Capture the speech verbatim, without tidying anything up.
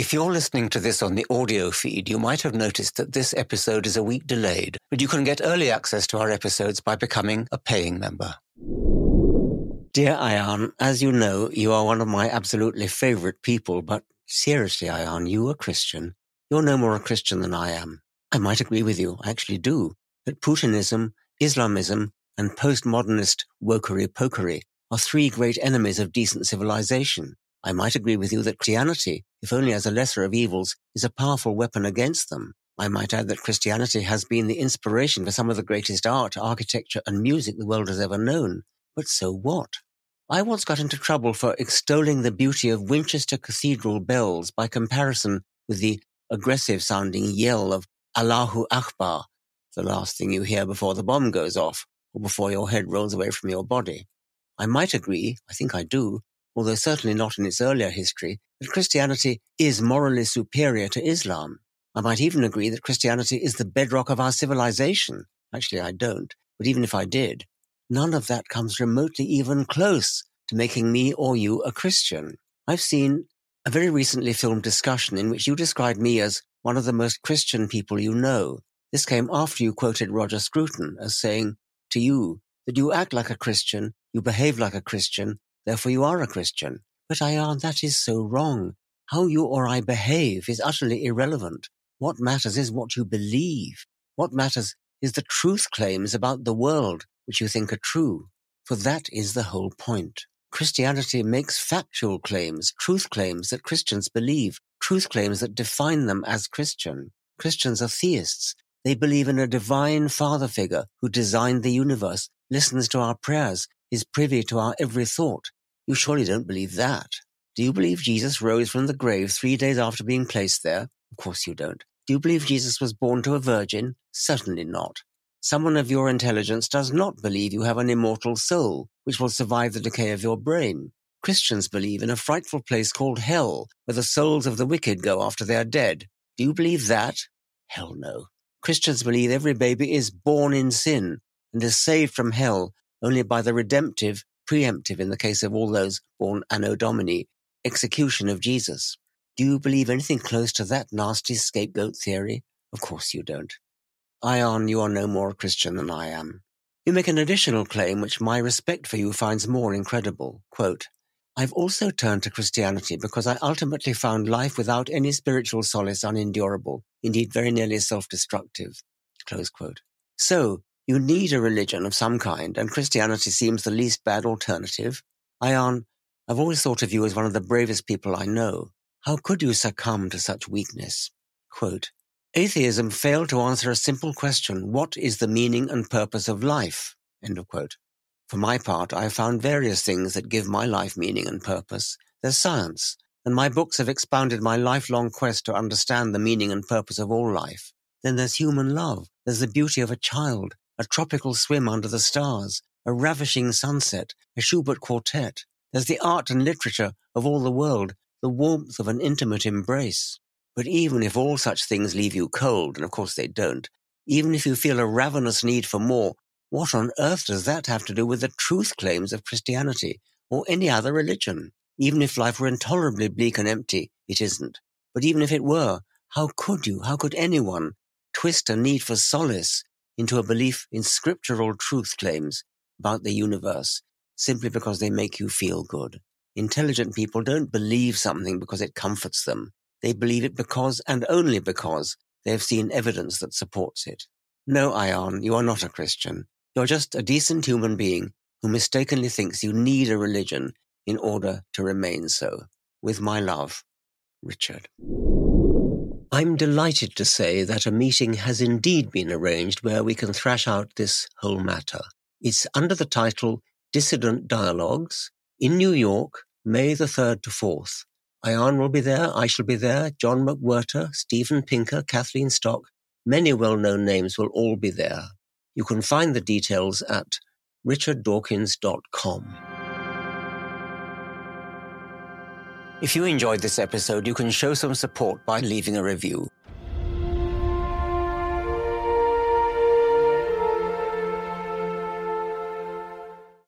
If you're listening to this on the audio feed, you might have noticed that this episode is a week delayed, but you can get early access to our episodes by becoming a paying member. Dear Ayaan, as you know, you are one of my absolutely favourite people, but seriously, Ayaan, you are a Christian. You're no more a Christian than I am. I might agree with you, I actually do, that Putinism, Islamism, and postmodernist wokery-pokery are three great enemies of decent civilization. I might agree with you that Christianity, if only as a lesser of evils, is a powerful weapon against them. I might add that Christianity has been the inspiration for some of the greatest art, architecture, and music the world has ever known. But so what? I once got into trouble for extolling the beauty of Winchester Cathedral bells by comparison with the aggressive-sounding yell of Allahu Akbar, the last thing you hear before the bomb goes off, or before your head rolls away from your body. I might agree, I think I do, although certainly not in its earlier history, that Christianity is morally superior to Islam. I might even agree that Christianity is the bedrock of our civilization. Actually, I don't, but even if I did, none of that comes remotely even close to making me or you a Christian. I've seen a very recently filmed discussion in which you described me as one of the most Christian people you know. This came after you quoted Roger Scruton as saying to you that you act like a Christian, you behave like a Christian, therefore you are a Christian. But Ayaan, that is so wrong. How you or I behave is utterly irrelevant. What matters is what you believe. What matters is the truth claims about the world which you think are true, for that is the whole point. Christianity makes factual claims, truth claims that Christians believe, truth claims that define them as Christian. Christians are theists. They believe in a divine father figure who designed the universe, listens to our prayers, is privy to our every thought. You surely don't believe that. Do you believe Jesus rose from the grave three days after being placed there? Of course you don't. Do you believe Jesus was born to a virgin? Certainly not. Someone of your intelligence does not believe you have an immortal soul, which will survive the decay of your brain. Christians believe in a frightful place called hell, where the souls of the wicked go after they are dead. Do you believe that? Hell no. Christians believe every baby is born in sin and is saved from hell only by the redemptive, preemptive, in the case of all those born Anno Domini, execution of Jesus. Do you believe anything close to that nasty scapegoat theory? Of course you don't. Ayaan, you are no more a Christian than I am. You make an additional claim which my respect for you finds more incredible. Quote, I've also turned to Christianity because I ultimately found life without any spiritual solace unendurable, indeed very nearly self-destructive. Close quote. So, you need a religion of some kind, and Christianity seems the least bad alternative. Ayaan, I've always thought of you as one of the bravest people I know. How could you succumb to such weakness? Quote, Atheism failed to answer a simple question, what is the meaning and purpose of life? End of quote. For my part, I have found various things that give my life meaning and purpose. There's science, and my books have expounded my lifelong quest to understand the meaning and purpose of all life. Then there's human love, there's the beauty of a child, a tropical swim under the stars, a ravishing sunset, a Schubert quartet. There's the art and literature of all the world, the warmth of an intimate embrace. But even if all such things leave you cold, and of course they don't, even if you feel a ravenous need for more, what on earth does that have to do with the truth claims of Christianity or any other religion? Even if life were intolerably bleak and empty, it isn't. But even if it were, how could you, how could anyone twist a need for solace into a belief in scriptural truth claims about the universe simply because they make you feel good? Intelligent people don't believe something because it comforts them. They believe it because, and only because, they have seen evidence that supports it. No, Ayaan, you are not a Christian. You're just a decent human being who mistakenly thinks you need a religion in order to remain so. With my love, Richard. I'm delighted to say that a meeting has indeed been arranged where we can thrash out this whole matter. It's under the title Dissident Dialogues in New York, May the third to fourth. Ayaan will be there, I shall be there, John McWhorter, Stephen Pinker, Kathleen Stock, many well-known names will all be there. You can find the details at richard dawkins dot com. If you enjoyed this episode, you can show some support by leaving a review.